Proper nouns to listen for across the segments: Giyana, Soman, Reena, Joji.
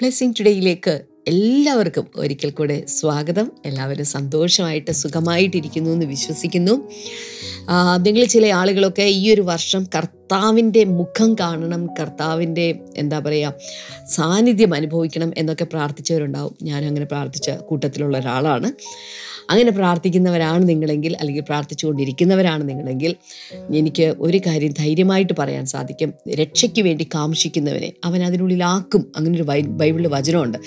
Blessing ടുഡേയിലേക്ക് എല്ലാവർക്കും ഒരിക്കൽ കൂടെ സ്വാഗതം. എല്ലാവരും സന്തോഷമായിട്ട് സുഖമായിട്ടിരിക്കുന്നു എന്ന് വിശ്വസിക്കുന്നു. നിങ്ങൾ ചില ആളുകളൊക്കെ ഈ ഒരു വർഷം കർത്താവിൻ്റെ മുഖം കാണണം, കർത്താവിൻ്റെ സാന്നിധ്യം അനുഭവിക്കണം എന്നൊക്കെ പ്രാർത്ഥിച്ചവരുണ്ടാവും. ഞാനങ്ങനെ പ്രാർത്ഥിച്ച കൂട്ടത്തിലുള്ള ഒരാളാണ്. അങ്ങനെ പ്രാർത്ഥിക്കുന്നവരാണ് നിങ്ങളെങ്കിൽ, അല്ലെങ്കിൽ പ്രാർത്ഥിച്ചുകൊണ്ടിരിക്കുന്നവരാണ് നിങ്ങളെങ്കിൽ, എനിക്ക് ഒരു കാര്യം ധൈര്യമായിട്ട് പറയാൻ സാധിക്കും. രക്ഷയ്ക്ക് വേണ്ടി കാംക്ഷിക്കുന്നവനെ അവൻ അതിനുള്ളിലാക്കും. അങ്ങനൊരു ബൈബിളിൽ വചനമുണ്ട്.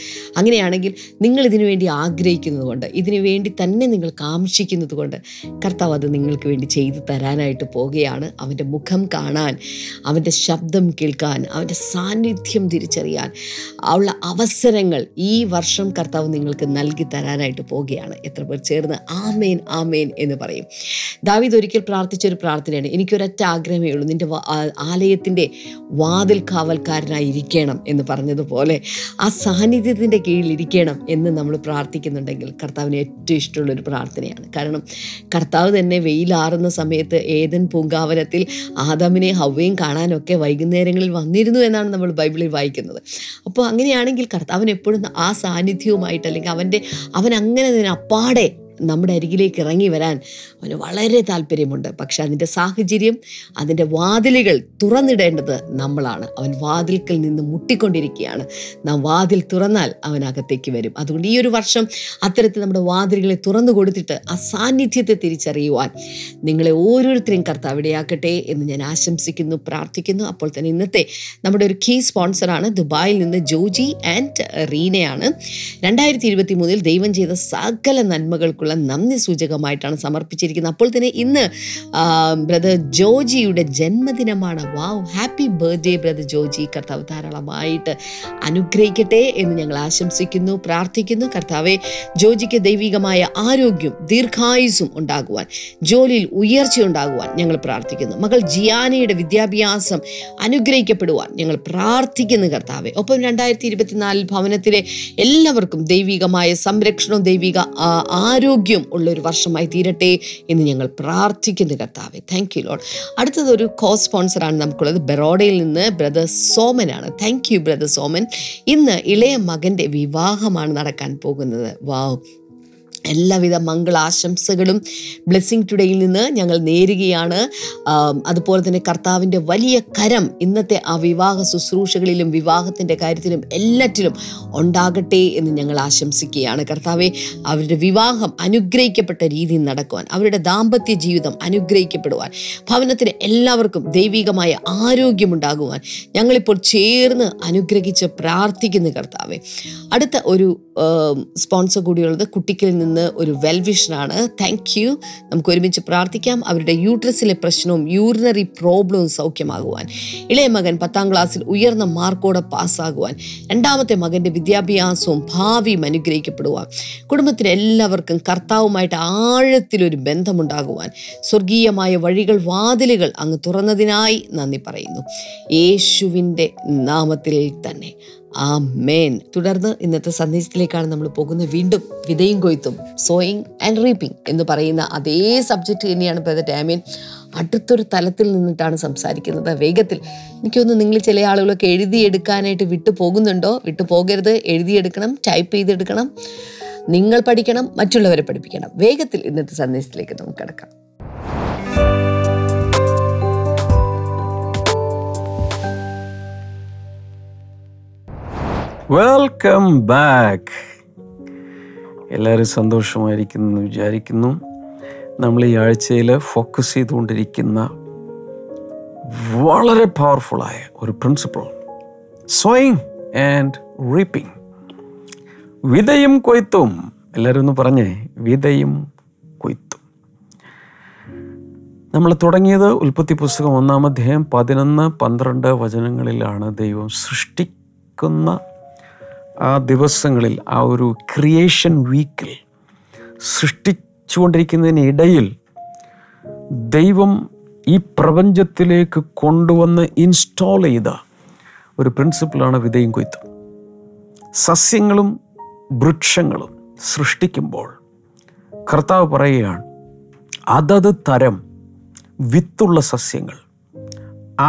അങ്ങനെയാണെങ്കിൽ നിങ്ങൾ ഇതിനു വേണ്ടി ആഗ്രഹിക്കുന്നത് കൊണ്ട്, ഇതിനു വേണ്ടി തന്നെ നിങ്ങൾ കാംക്ഷിക്കുന്നത് കൊണ്ട് കർത്താവ് അത് നിങ്ങൾക്ക് വേണ്ടി ചെയ്തു തരാനായിട്ട് പോവുകയാണ്. അവൻ്റെ മുഖം കാണാൻ, അവൻ്റെ ശബ്ദം കേൾക്കാൻ, അവൻ്റെ സാന്നിധ്യം തിരിച്ചറിയാൻ ഉള്ള അവസരങ്ങൾ ഈ വർഷം കർത്താവ് നിങ്ങൾക്ക് നൽകി തരാനായിട്ട് പോവുകയാണ്. എത്ര പേർ ചേർന്ന് ആമേൻ ആമേൻ എന്ന് പറയും? ദാവീദ് ഒരിക്കൽ പ്രാർത്ഥിച്ചൊരു പ്രാർത്ഥനയാണ്, എനിക്കൊരൊറ്റ ആഗ്രഹമേ ഉള്ളൂ, നിൻ്റെ ആലയത്തിൻ്റെ വാതിൽ കാവൽക്കാരനായിരിക്കണം എന്ന് പറഞ്ഞതുപോലെ ആ സാന്നിധ്യത്തിൻ്റെ കീഴിലിരിക്കണം എന്ന് നമ്മൾ പ്രാർത്ഥിക്കുന്നുണ്ടെങ്കിൽ കർത്താവിന് ഏറ്റവും ഇഷ്ടമുള്ളൊരു പ്രാർത്ഥനയാണ്. കാരണം കർത്താവ് തന്നെ വെയിലാറുന്ന സമയത്ത് ഏദൻ പൂങ്കാവനത്തിൽ ആദാമിനെ ഹവ്വയും കാണാനൊക്കെ വൈകുന്നേരങ്ങളിൽ വന്നിരുന്നു എന്നാണ് നമ്മൾ ബൈബിളിൽ വായിക്കുന്നത്. അപ്പോൾ അങ്ങനെയാണെങ്കിൽ കർത്താവിന് എപ്പോഴും ആ സാന്നിധ്യവുമായിട്ട്, അല്ലെങ്കിൽ അവൻ അങ്ങനെ തന്നെ അപ്പാടെ നമ്മുടെ അരികിലേക്ക് ഇറങ്ങി വരാൻ അവന് വളരെ താല്പര്യമുണ്ട്. പക്ഷെ അതിൻ്റെ സാഹചര്യം, അതിൻ്റെ വാതിലുകൾ തുറന്നിടേണ്ടത് നമ്മളാണ്. അവൻ വാതിൽക്കൽ നിന്ന് മുട്ടിക്കൊണ്ടിരിക്കുകയാണ്. നാം വാതിൽ തുറന്നാൽ അവനകത്തേക്ക് വരും. അതുകൊണ്ട് ഈ ഒരു വർഷം അത്തരത്തിൽ നമ്മുടെ വാതിലുകളെ തുറന്നു കൊടുത്തിട്ട് ആ സാന്നിധ്യത്തെ തിരിച്ചറിയുവാൻ നിങ്ങളെ ഓരോരുത്തരെയും കർത്താവ് ഇടയാക്കട്ടെ എന്ന് ഞാൻ ആശംസിക്കുന്നു, പ്രാർത്ഥിക്കുന്നു. അപ്പോൾ തന്നെ ഇന്നത്തെ നമ്മുടെ ഒരു കീ സ്പോൺസറാണ് ദുബായിൽ നിന്ന് ജോജി ആൻഡ് റീനയാണ്. 2023 ദൈവം ചെയ്ത സകല നന്മകൾക്കുള്ള നന്ദി സൂചകമായിട്ടാണ് സമർപ്പിച്ചിരിക്കുന്നത്. അപ്പോൾ തന്നെ ഇന്ന് ബ്രദർ ജോജിയുടെ ജന്മദിനമാണ്. Wow, happy birthday brother Joji. കർത്താവ് ധാരാളമായിട്ട് അനുഗ്രഹിക്കട്ടെ എന്ന് ഞങ്ങൾ ആശംസിക്കുന്നു, പ്രാർത്ഥിക്കുന്നു. കർത്താവെ, ജോജിക്ക് ദൈവികമായ ആരോഗ്യവും ദീർഘായുസും ഉണ്ടാകുവാൻ, ജോലിയിൽ ഉയർച്ചയുണ്ടാകുവാൻ ഞങ്ങൾ പ്രാർത്ഥിക്കുന്നു. മകൾ ജിയാനയുടെ വിദ്യാഭ്യാസം അനുഗ്രഹിക്കപ്പെടുവാൻ ഞങ്ങൾ പ്രാർത്ഥിക്കുന്നു കർത്താവെ. ഒപ്പം 2024 ഭവനത്തിലെ എല്ലാവർക്കും ദൈവികമായ സംരക്ഷണവും ദൈവിക ആരോഗ്യവും ഉള്ളൊരു വർഷമായി തീരട്ടെ എന്ന് ഞങ്ങൾ പ്രാർത്ഥിക്കുന്നു കർത്താവെ. Thank you Lord. അടുത്തത് ഒരു കോ സ്പോൺസറാണ് നമുക്കുള്ളത്. ബറോഡയിൽ നിന്ന് ബ്രദർ സോമനാണ്. Thank you brother Soman. ഇന്ന് ഇളയ മകൻ്റെ വിവാഹമാണ് നടക്കാൻ പോകുന്നത്. വാവ്, എല്ലാവിധ മംഗളാശംസകളും ബ്ലെസ്സിംഗ് ടുഡേയിൽ നിന്ന് ഞങ്ങൾ നേരുകയാണ്. അതുപോലെ തന്നെ കർത്താവിൻ്റെ വലിയ കരം ഇന്നത്തെ ആ വിവാഹ ശുശ്രൂഷകളിലും വിവാഹത്തിൻ്റെ കാര്യത്തിലും എല്ലാറ്റിലും ഉണ്ടാകട്ടെ എന്ന് ഞങ്ങൾ ആശംസിക്കുകയാണ്. കർത്താവെ, അവരുടെ വിവാഹം അനുഗ്രഹിക്കപ്പെട്ട രീതിയിൽ നടക്കുവാൻ, അവരുടെ ദാമ്പത്യ ജീവിതം അനുഗ്രഹിക്കപ്പെടുവാൻ, ഭവനത്തിന് എല്ലാവർക്കും ദൈവികമായ ആരോഗ്യമുണ്ടാകുവാൻ ഞങ്ങളിപ്പോൾ ചേർന്ന് അനുഗ്രഹിച്ച് പ്രാർത്ഥിക്കുന്നു കർത്താവെ. അടുത്ത ഒരു സ്പോൺസർ കൂടിയുള്ളത് കുട്ടിക്കൽ നിന്ന് ഒരു വെൽവിഷനാണ്. Thank you. നമുക്ക് ഒരുമിച്ച് പ്രാർത്ഥിക്കാം. അവരുടെ യൂട്രസിലെ പ്രശ്നവും യൂറിനറി പ്രോബ്ലവും സൗഖ്യമാകുവാൻ, ഇളയ മകൻ 10ാം ക്ലാസ്സിൽ ഉയർന്ന മാർക്കോടെ പാസ്സാകുവാൻ, 2ാമത്തെ മകൻ്റെ വിദ്യാഭ്യാസവും ഭാവിയും അനുഗ്രഹിക്കപ്പെടുവാൻ, കുടുംബത്തിന് എല്ലാവർക്കും കർത്താവുമായിട്ട് ആഴത്തിലൊരു ബന്ധമുണ്ടാകുവാൻ, സ്വർഗീയമായ വഴികൾ, വാതിലുകൾ അങ്ങ് തുറന്നതിനായി നന്ദി പറയുന്നു യേശുവിൻ്റെ നാമത്തിൽ തന്നെ. ആമേൻ. തുടർന്ന് ഇന്നത്തെ സന്ദേശത്തിലേക്കാണ് നമ്മൾ പോകുന്നത്. വീണ്ടും വിതയും കൊയ്ത്തും, സോയിങ് ആൻഡ് റീപ്പിംഗ് എന്ന് പറയുന്ന അതേ സബ്ജക്റ്റ് തന്നെയാണ് ബ്രദർ ഡാമിൻ അടുത്തൊരു തലത്തിൽ നിന്നിട്ടാണ് സംസാരിക്കുന്നത്. വേഗത്തിൽ എനിക്കൊന്ന്, നിങ്ങൾ ചില ആളുകളൊക്കെ എഴുതിയെടുക്കാനായിട്ട് വിട്ടു പോകുന്നുണ്ടോ? വിട്ടു പോകരുത്. എഴുതിയെടുക്കണം, ടൈപ്പ് ചെയ്തെടുക്കണം. നിങ്ങൾ പഠിക്കണം, മറ്റുള്ളവരെ പഠിപ്പിക്കണം. വേഗത്തിൽ ഇന്നത്തെ സന്ദേശത്തിലേക്ക് നമുക്ക് കിടക്കാം. Welcome back. എല്ലാവരും സന്തോഷമായിരിക്കുന്നു എന്ന് വിചാരിക്കുന്നു. നമ്മൾ ഈ ആഴ്ചയിൽ ഫോക്കസ് ചെയ്തുകൊണ്ടിരിക്കുന്ന വളരെ പവർഫുള്ളായ ഒരു പ്രിൻസിപ്പിൾ, സോയിങ് ആൻഡ് റീപ്പിംഗ്, വിതയും കൊയ്ത്തും. എല്ലാവരും ഒന്ന് പറഞ്ഞേ, വിതയും കൊയ്ത്തും. നമ്മൾ തുടങ്ങിയത് ഉൽപ്പത്തി പുസ്തകം 1-ാം അധ്യായം 11-12 വചനങ്ങളിലാണ്. ദൈവം സൃഷ്ടിക്കുന്ന ആ ദിവസങ്ങളിൽ, ആ ഒരു ക്രിയേഷൻ വീക്കിൽ, സൃഷ്ടിച്ചുകൊണ്ടിരിക്കുന്നതിനിടയിൽ ദൈവം ഈ പ്രപഞ്ചത്തിലേക്ക് കൊണ്ടുവന്ന് ഇൻസ്റ്റാൾ ചെയ്ത ഒരു പ്രിൻസിപ്പിളാണ് വിതയും കൊയ്ത്തും. സസ്യങ്ങളും വൃക്ഷങ്ങളും സൃഷ്ടിക്കുമ്പോൾ കർത്താവ് പറയുകയാണ്, അതത് തരം വിത്തുള്ള സസ്യങ്ങൾ,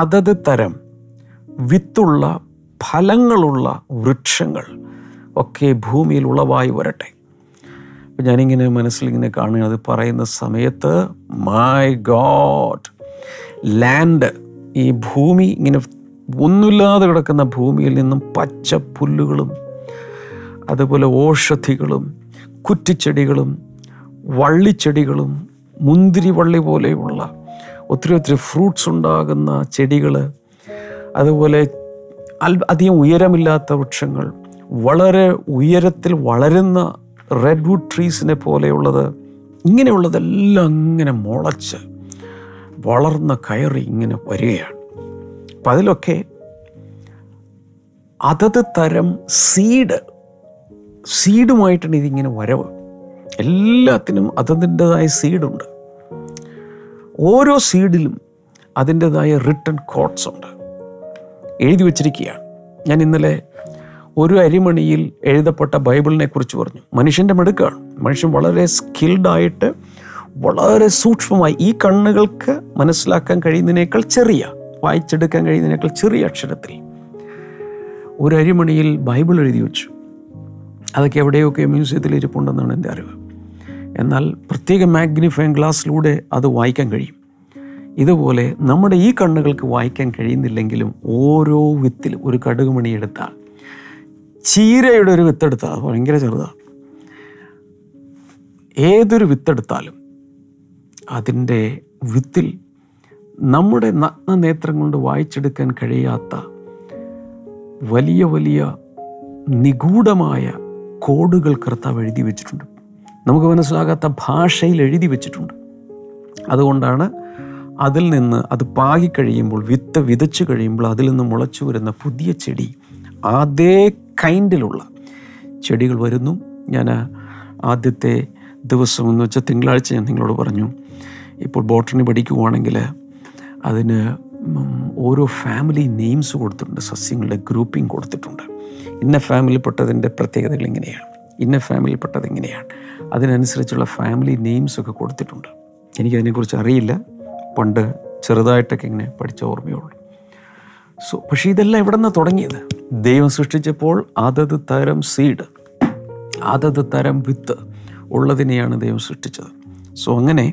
അതത് തരം വിത്തുള്ള ഫലങ്ങളുള്ള വൃക്ഷങ്ങൾ ഒക്കെ ഭൂമിയിൽ ഉളവായി വരട്ടെ. അപ്പം ഞാനിങ്ങനെ മനസ്സിലിങ്ങനെ കാണുക, അത് പറയുന്ന സമയത്ത് മൈ ഗോഡ്, ലാൻഡ്, ഈ ഭൂമി ഇങ്ങനെ ഒന്നുമില്ലാതെ കിടക്കുന്ന ഭൂമിയിൽ നിന്നും പച്ച പുല്ലുകളും അതുപോലെ ഓഷധികളും കുറ്റിച്ചെടികളും വള്ളിച്ചെടികളും മുന്തിരി വള്ളി പോലെയുള്ള ഒത്തിരി ഒത്തിരി ഫ്രൂട്ട്സ് ഉണ്ടാകുന്ന ചെടികൾ, അതുപോലെ അധികം ഉയരമില്ലാത്ത വൃക്ഷങ്ങൾ, വളരെ ഉയരത്തിൽ വളരുന്ന റെഡ്വുഡ് ട്രീസിനെ പോലെയുള്ളത്, ഇങ്ങനെയുള്ളതെല്ലാം ഇങ്ങനെ മുളച്ച് വളർന്ന കയറി ഇങ്ങനെ വരികയാണ്. അപ്പം അതിലൊക്കെ അതത് തരം സീഡുമായിട്ടാണ് ഇതിങ്ങനെ വരവ്. എല്ലാത്തിനും അതതിൻ്റെതായ സീഡുണ്ട്. ഓരോ സീഡിലും അതിൻ്റെതായ റിട്ടൺ കോഡ്സ് ഉണ്ട്, എഴുതി വച്ചിരിക്കുകയാണ്. ഞാൻ ഇന്നലെ ഒരു അരിമണിയിൽ എഴുതപ്പെട്ട ബൈബിളിനെ കുറിച്ച് പറഞ്ഞു. മനുഷ്യൻ്റെ മിടുക്കാണ്, മനുഷ്യൻ വളരെ സ്കിൽഡായിട്ട് വളരെ സൂക്ഷ്മമായി ഈ കണ്ണുകൾക്ക് മനസ്സിലാക്കാൻ കഴിയുന്നതിനേക്കാൾ വായിച്ചെടുക്കാൻ കഴിയുന്നതിനേക്കാൾ ചെറിയ അക്ഷരത്തിൽ ഒരു അരിമണിയിൽ ബൈബിൾ എഴുതി വെച്ചു. അതൊക്കെ എവിടെയൊക്കെ മ്യൂസിയത്തിൽ ഇരിപ്പുണ്ടെന്നാണ് എൻ്റെ അറിവ്. എന്നാൽ പ്രത്യേക മാഗ്നിഫൈങ് ഗ്ലാസ്സിലൂടെ അത് വായിക്കാൻ കഴിയും. ഇതുപോലെ നമ്മുടെ ഈ കണ്ണുകൾക്ക് വായിക്കാൻ കഴിയുന്നില്ലെങ്കിലും ഓരോ വിത്തിലും, ഒരു കടുകുമണി എടുത്താൽ, ചീരയുടെ ഒരു വിത്തെടുത്താൽ അത് ഭയങ്കര ചെറുതാണ്, ഏതൊരു വിത്തെടുത്താലും അതിൻ്റെ വിത്തിൽ നമ്മുടെ നഗ്നനേത്രം കൊണ്ട് വായിച്ചെടുക്കാൻ കഴിയാത്ത വലിയ വലിയ നിഗൂഢമായ കോഡുകൾ കർത്താവ് എഴുതി വച്ചിട്ടുണ്ട്, നമുക്ക് മനസ്സിലാകാത്ത ഭാഷയിൽ എഴുതി വച്ചിട്ടുണ്ട്. അതുകൊണ്ടാണ് അതിൽ നിന്ന് അത് പാകിക്കഴിയുമ്പോൾ, വിത്ത് വിതച്ച് കഴിയുമ്പോൾ അതിൽ നിന്ന് മുളച്ചു വരുന്ന പുതിയ ചെടി, അതേ കൈൻഡിലുള്ള ചെടികൾ വരുന്നു. ഞാൻ ആദ്യത്തെ ദിവസം എന്ന് വെച്ചാൽ തിങ്കളാഴ്ച ഞാൻ നിങ്ങളോട് പറഞ്ഞു, ഇപ്പോൾ ബോട്ടണി പഠിക്കുവാണെങ്കിൽ അതിന് ഓരോ ഫാമിലി നെയിംസ് കൊടുത്തിട്ടുണ്ട്, സസ്യങ്ങളുടെ ഗ്രൂപ്പിംഗ് കൊടുത്തിട്ടുണ്ട്. ഇന്ന ഫാമിലിപ്പെട്ടതിൻ്റെ പ്രത്യേകതകൾ ഇങ്ങനെയാണ്, ഇന്ന ഫാമിലിപ്പെട്ടത് ഇങ്ങനെയാണ്, അതിനനുസരിച്ചുള്ള ഫാമിലി നെയിംസൊക്കെ കൊടുത്തിട്ടുണ്ട്. എനിക്കതിനെക്കുറിച്ച് അറിയില്ല, പണ്ട് ചെറുതായിട്ടൊക്കെ ഇങ്ങനെ പഠിച്ച ഓർമ്മയുള്ളൂ. പക്ഷേ ഇതെല്ലാം എവിടെ നിന്നാണ് തുടങ്ങിയത്? ദൈവം സൃഷ്ടിച്ചപ്പോൾ അതത് തരം സീഡ്, അതത് തരം വിത്ത് ഉള്ളതിനെയാണ് ദൈവം സൃഷ്ടിച്ചത്. സോ അങ്ങനെ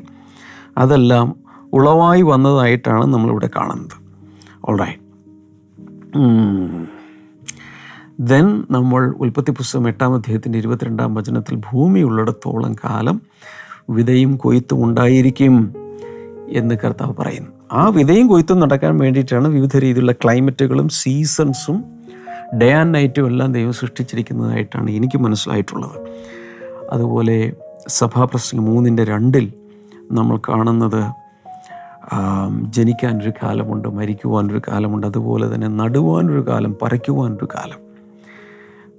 അതെല്ലാം ഉളവായി വന്നതായിട്ടാണ് നമ്മളിവിടെ കാണുന്നത്. ഓൾറൈറ്റ്. ദെൻ നമ്മൾ ഉൽപ്പത്തി പുസ്തകം 8-ാം അധ്യായത്തിൻ്റെ 22-ാം വചനത്തിൽ ഭൂമി ഉള്ളിടത്തോളം കാലം വിതയും കൊയ്ത്തും ഉണ്ടായിരിക്കും എന്ന് കർത്താവ് പറയുന്നു. ആ വിതയും കൊയ്ത്തും നടക്കാൻ വേണ്ടിയിട്ടാണ് വിവിധ രീതിയിലുള്ള ക്ലൈമറ്റുകളും സീസൺസും ഡേ ആൻഡ് നൈറ്റും എല്ലാം ദൈവം സൃഷ്ടിച്ചിരിക്കുന്നതായിട്ടാണ് എനിക്ക് മനസ്സിലായിട്ടുള്ളത്. അതുപോലെ സഭാപ്രസംഗം 3:2 നമ്മൾ കാണുന്നത് ജനിക്കാനൊരു കാലമുണ്ട്, മരിക്കുവാനൊരു കാലമുണ്ട്, അതുപോലെ തന്നെ നടുവാനൊരു കാലം, പറിക്കുവാനൊരു കാലം.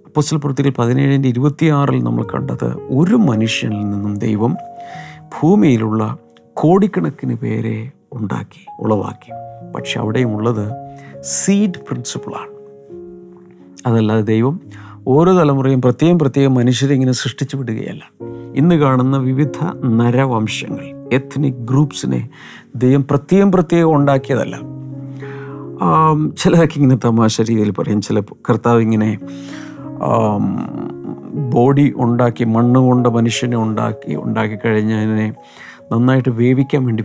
അപ്പോസ്തലപ്രവൃത്തികൾ 17:26 നമ്മൾ കണ്ടത് ഒരു മനുഷ്യനിൽ നിന്നും ദൈവം ഭൂമിയിലുള്ള കോടിക്കണക്കിന് പേരെ ഉണ്ടാക്കി ഉളവാക്കി. പക്ഷെ അവിടെയും ഉള്ളത് സീഡ് പ്രിൻസിപ്പിളാണ്. അതല്ലാതെ ദൈവം ഓരോ തലമുറയും പ്രത്യേകം മനുഷ്യരെ ഇങ്ങനെ സൃഷ്ടിച്ചു വിടുകയല്ല. ഇന്ന് കാണുന്ന വിവിധ നരവംശങ്ങൾ, എത്നിക് ഗ്രൂപ്പ്സിനെ ദൈവം പ്രത്യേകം ഉണ്ടാക്കിയതല്ല. ചിലതൊക്കെ ഇങ്ങനെ തമാശ രീതിയിൽ പറയും, ചില കർത്താവ് ഇങ്ങനെ ബോഡി ഉണ്ടാക്കി, മണ്ണ് കൊണ്ട് മനുഷ്യനെ ഉണ്ടാക്കി കഴിഞ്ഞ് അതിനെ നന്നായിട്ട് വേവിക്കാൻ വേണ്ടി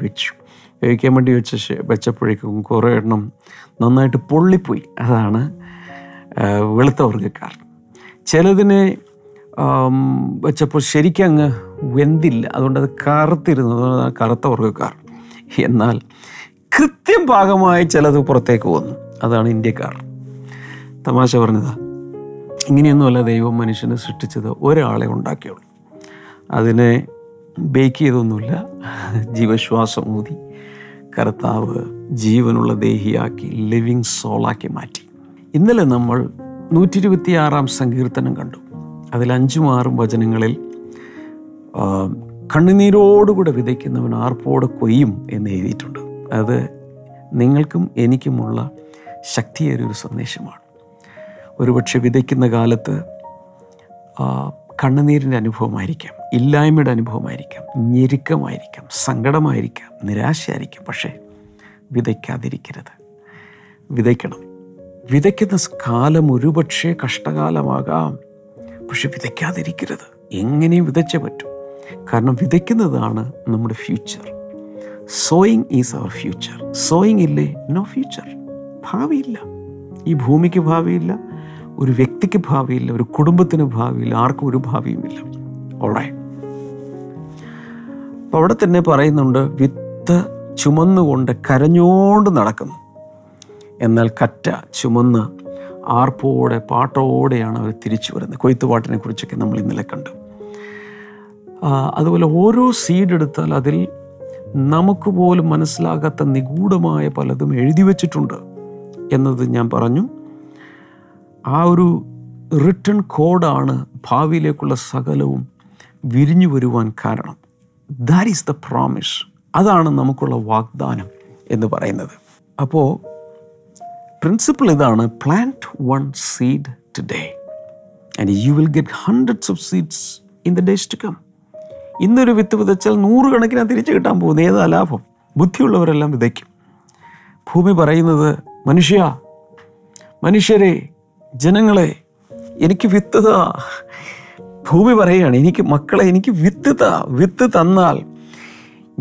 വെച്ചപ്പോഴേക്കും കുറേ എണ്ണം നന്നായിട്ട് പൊള്ളിപ്പോയി. അതാണ് വെളുത്ത വർഗ്ഗക്കാർ. ചിലതിനെ വെച്ചപ്പോൾ ശരിക്കും അങ്ങ് വെന്തില്ല, അതുകൊണ്ട് അത് കറുത്തിരുന്നത് കറുത്ത വർഗ്ഗക്കാർ. എന്നാൽ കൃത്യം പാകമായി ചിലത് പുറത്തേക്ക് വന്നു, അതാണ് ഇന്ത്യക്കാർ. തമാശ പറഞ്ഞതാ. ഇങ്ങനെയൊന്നുമല്ല ദൈവം മനുഷ്യനെ സൃഷ്ടിച്ചത്. ഒരാളെ ഉണ്ടാക്കിയുള്ളൂ, അതിനെ ബേക്ക് ചെയ്തൊന്നുമില്ല. ജീവശ്വാസം ഊതി കർത്താവ് ജീവനുള്ള ദേഹിയാക്കി, ലിവിങ് സോളാക്കി മാറ്റി. ഇന്നലെ നമ്മൾ 126-ാം സങ്കീർത്തനം കണ്ടു. അതിൽ 5-6 വചനങ്ങളിൽ കണ്ണുനീരോടുകൂടെ വിതയ്ക്കുന്നവൻ ആർപ്പോടെ കൊയ്യും എന്ന് എഴുതിയിട്ടുണ്ട്. അത് നിങ്ങൾക്കും എനിക്കുമുള്ള ശക്തിയേറിയ ഒരു സന്ദേശമാണ്. ഒരുപക്ഷെ വിതയ്ക്കുന്ന കാലത്ത് കണ്ണുനീരിൻ്റെ അനുഭവമായിരിക്കാം, ഇല്ലായ്മയുടെ അനുഭവമായിരിക്കാം, ഞെരുക്കമായിരിക്കാം, സങ്കടമായിരിക്കാം, നിരാശയായിരിക്കാം. പക്ഷേ വിതയ്ക്കാതിരിക്കരുത്, വിതയ്ക്കണം. വിതയ്ക്കുന്ന കാലം ഒരുപക്ഷെ കഷ്ടകാലമാകാം, പക്ഷെ വിതയ്ക്കാതിരിക്കരുത്. എങ്ങനെയും വിതച്ചേ പറ്റും. കാരണം വിതയ്ക്കുന്നതാണ് നമ്മുടെ future. Sowing is our future. Sowing ഇല്ലേ, നോ ഫ്യൂച്ചർ. ഭാവിയില്ല. ഈ ഭൂമിക്ക് ഭാവിയില്ല, ഒരു വ്യക്തിക്ക് ഭാവിയില്ല, ഒരു കുടുംബത്തിന് ഭാവിയില്ല, ആർക്കും ഒരു ഭാവിയുമില്ല. ഓൾറൈറ്റ്. അപ്പോൾ അവിടെ തന്നെ പറയുന്നുണ്ട്, വിത്ത് ചുമന്നുകൊണ്ട് കരഞ്ഞോണ്ട് നടക്കുന്നു, എന്നാൽ കറ്റ ചുമന്ന് ആർപ്പോടെ പാട്ടോടെയാണ് അവർ തിരിച്ചു വരുന്നത്. കൊയ്ത്തുപാട്ടിനെ കുറിച്ചൊക്കെ നമ്മൾ ഇന്നലെ കണ്ടു. അതുപോലെ ഓരോ സീഡ് എടുത്താൽ അതിൽ നമുക്ക് പോലും മനസ്സിലാകാത്ത നിഗൂഢമായ പലതും എഴുതി വച്ചിട്ടുണ്ട് എന്നത് ഞാൻ പറഞ്ഞു. ആ ഒരു റിട്ടൺ കോഡാണ് ഭാവിയിലേക്കുള്ള സകലവും വിരിഞ്ഞു വരുവാൻ കാരണം. That is the promise. അതാണ് നമുക്കുള്ള വാഗ്ദാനം എന്ന് പറയുന്നത്. അപ്പോൾ പ്രിൻസിപ്പിൾ ഇതാണ്, plant one seed today and you will get hundreds of seeds in the days to come. ഇന്നൊരു വിത്ത് വിതച്ചാൽ നൂറുകണക്കിനാണ് തിരിച്ചു കിട്ടാൻ പോകുന്നത്. ഏതാ ലാഭം? ബുദ്ധിയുള്ളവരെല്ലാം വിതയ്ക്കും. ഭൂമി പറയുന്നത്, മനുഷ്യരെ, ജനങ്ങളെ, എനിക്ക് വിത്ത് താ. ഭൂമി പറയുകയാണ്, എനിക്ക് വിത്ത് തന്നാൽ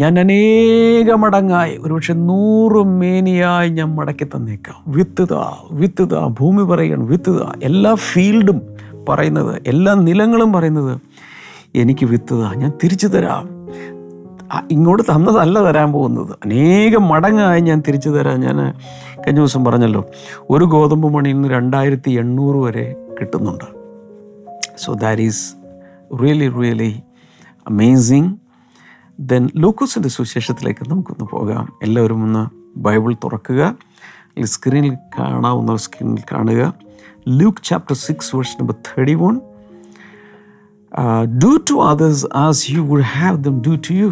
ഞാൻ അനേകമടങ്ങായി, ഒരുപക്ഷെ 100 മേനിയായി ഞാൻ മടക്കി തന്നേക്കാം. വിത്ത് താ ഭൂമി പറയുകയാണ്, വിത്ത് താ. എല്ലാ ഫീൽഡും പറയുന്നത്, എല്ലാ നിലങ്ങളും പറയുന്നത്, എനിക്ക് വിത്ത് താ, ഞാൻ തിരിച്ചു തരാം. ഇങ്ങോട്ട് തന്നതല്ല തരാൻ പോകുന്നത്, അനേക മടങ്ങായി ഞാൻ തിരിച്ചു തരാം. ഞാൻ കഴിഞ്ഞ ദിവസം പറഞ്ഞല്ലോ, ഒരു ഗോതമ്പ് മണിയിൽ നിന്ന് 2800 വരെ കിട്ടുന്നുണ്ട്. So that is really really amazing. Then ലൂക്കോസിൻ്റെ സുവിശേഷത്തിലേക്ക് നമുക്കൊന്ന് പോകാം. എല്ലാവരും ഒന്ന് ബൈബിൾ തുറക്കുക, അല്ലെങ്കിൽ സ്ക്രീനിൽ കാണാവുന്ന സ്ക്രീനിൽ കാണുക. Luke chapter 6 verse number 31. Do to others as you would have them do to you.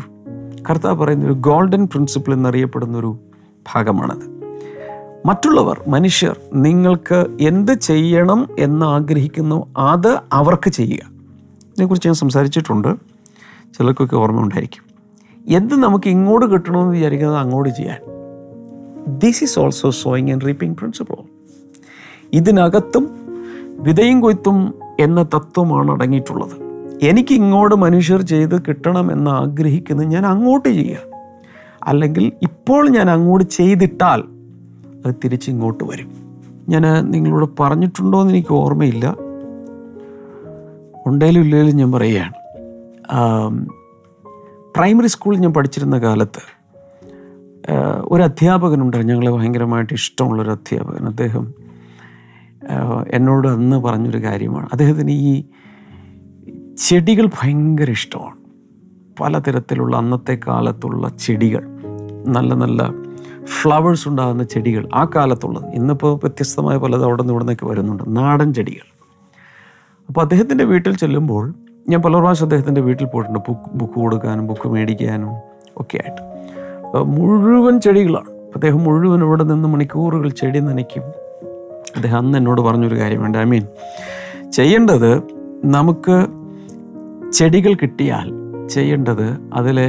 കർത്താവ് പറയുന്നൊരു ഗോൾഡൻ പ്രിൻസിപ്പിൾ എന്നറിയപ്പെടുന്നൊരു ഭാഗമാണത്. മറ്റുള്ളവർ, മനുഷ്യർ നിങ്ങൾക്ക് എന്ത് ചെയ്യണം എന്നാഗ്രഹിക്കുന്നു അത് അവർക്ക് ചെയ്യുക. ഇതിനെക്കുറിച്ച് ഞാൻ സംസാരിച്ചിട്ടുണ്ട്, ചിലർക്കൊക്കെ ഓർമ്മ ഉണ്ടായിരിക്കും. എന്ത് നമുക്ക് ഇങ്ങോട്ട് കിട്ടണമെന്ന് വിചാരിക്കുന്നത് അങ്ങോട്ട് ചെയ്യാൻ. This is also sowing and reaping principle. ഇതിനകത്തും വിതയും കൊയ്ത്തും എന്ന തത്വമാണ് അടങ്ങിയിട്ടുള്ളത്. എനിക്കിങ്ങോട്ട് മനുഷ്യർ ചെയ്ത് കിട്ടണമെന്ന് ആഗ്രഹിക്കുന്നത് ഞാൻ അങ്ങോട്ട് ചെയ്യുക, അല്ലെങ്കിൽ ഇപ്പോൾ ഞാൻ അങ്ങോട്ട് ചെയ്തിട്ടാൽ അത് തിരിച്ചിങ്ങോട്ട് വരും. ഞാൻ നിങ്ങളോട് പറഞ്ഞിട്ടുണ്ടോ എന്ന് എനിക്ക് ഓർമ്മയില്ല, ഉണ്ടേലും ഇല്ലേലും ഞാൻ പറയുകയാണ്. പ്രൈമറി സ്കൂളിൽ ഞാൻ പഠിച്ചിരുന്ന കാലത്ത് ഒരു അധ്യാപകനുണ്ടായിരുന്നു, ഞങ്ങളെ ഭയങ്കരമായിട്ട് ഇഷ്ടമുള്ളൊരു അധ്യാപകൻ. അദ്ദേഹം എന്നോട് അന്ന് പറഞ്ഞൊരു കാര്യമാണ്, അദ്ദേഹത്തിന് ഈ ചെടികൾ ഭയങ്കര ഇഷ്ടമാണ്. പലതരത്തിലുള്ള അന്നത്തെ കാലത്തുള്ള ചെടികൾ, നല്ല നല്ല ഫ്ലവേഴ്സ് ഉണ്ടാകുന്ന ചെടികൾ, ആ കാലത്തുള്ളത്. ഇന്നിപ്പോൾ വ്യത്യസ്തമായ പലത് അവിടെ നിന്ന് ഇവിടെ നിന്നൊക്കെ വരുന്നുണ്ട്, നാടൻ ചെടികൾ. അപ്പോൾ അദ്ദേഹത്തിൻ്റെ വീട്ടിൽ ചെല്ലുമ്പോൾ ഞാൻ പല പ്രാവശ്യം അദ്ദേഹത്തിൻ്റെ വീട്ടിൽ പോയിട്ടുണ്ട്, ബുക്ക് കൊടുക്കാനും ബുക്ക് മേടിക്കാനും ഒക്കെ ആയിട്ട്. മുഴുവൻ ചെടികളാണ്. അദ്ദേഹം മുഴുവൻ ഇവിടെ നിന്ന് മണിക്കൂറുകൾ ചെടി നനയ്ക്കും. അദ്ദേഹം അന്ന് എന്നോട് പറഞ്ഞൊരു കാര്യം വേണ്ട, ചെയ്യേണ്ടത് നമുക്ക് ചെടികൾ കിട്ടിയാൽ ചെയ്യേണ്ടത് അതിലെ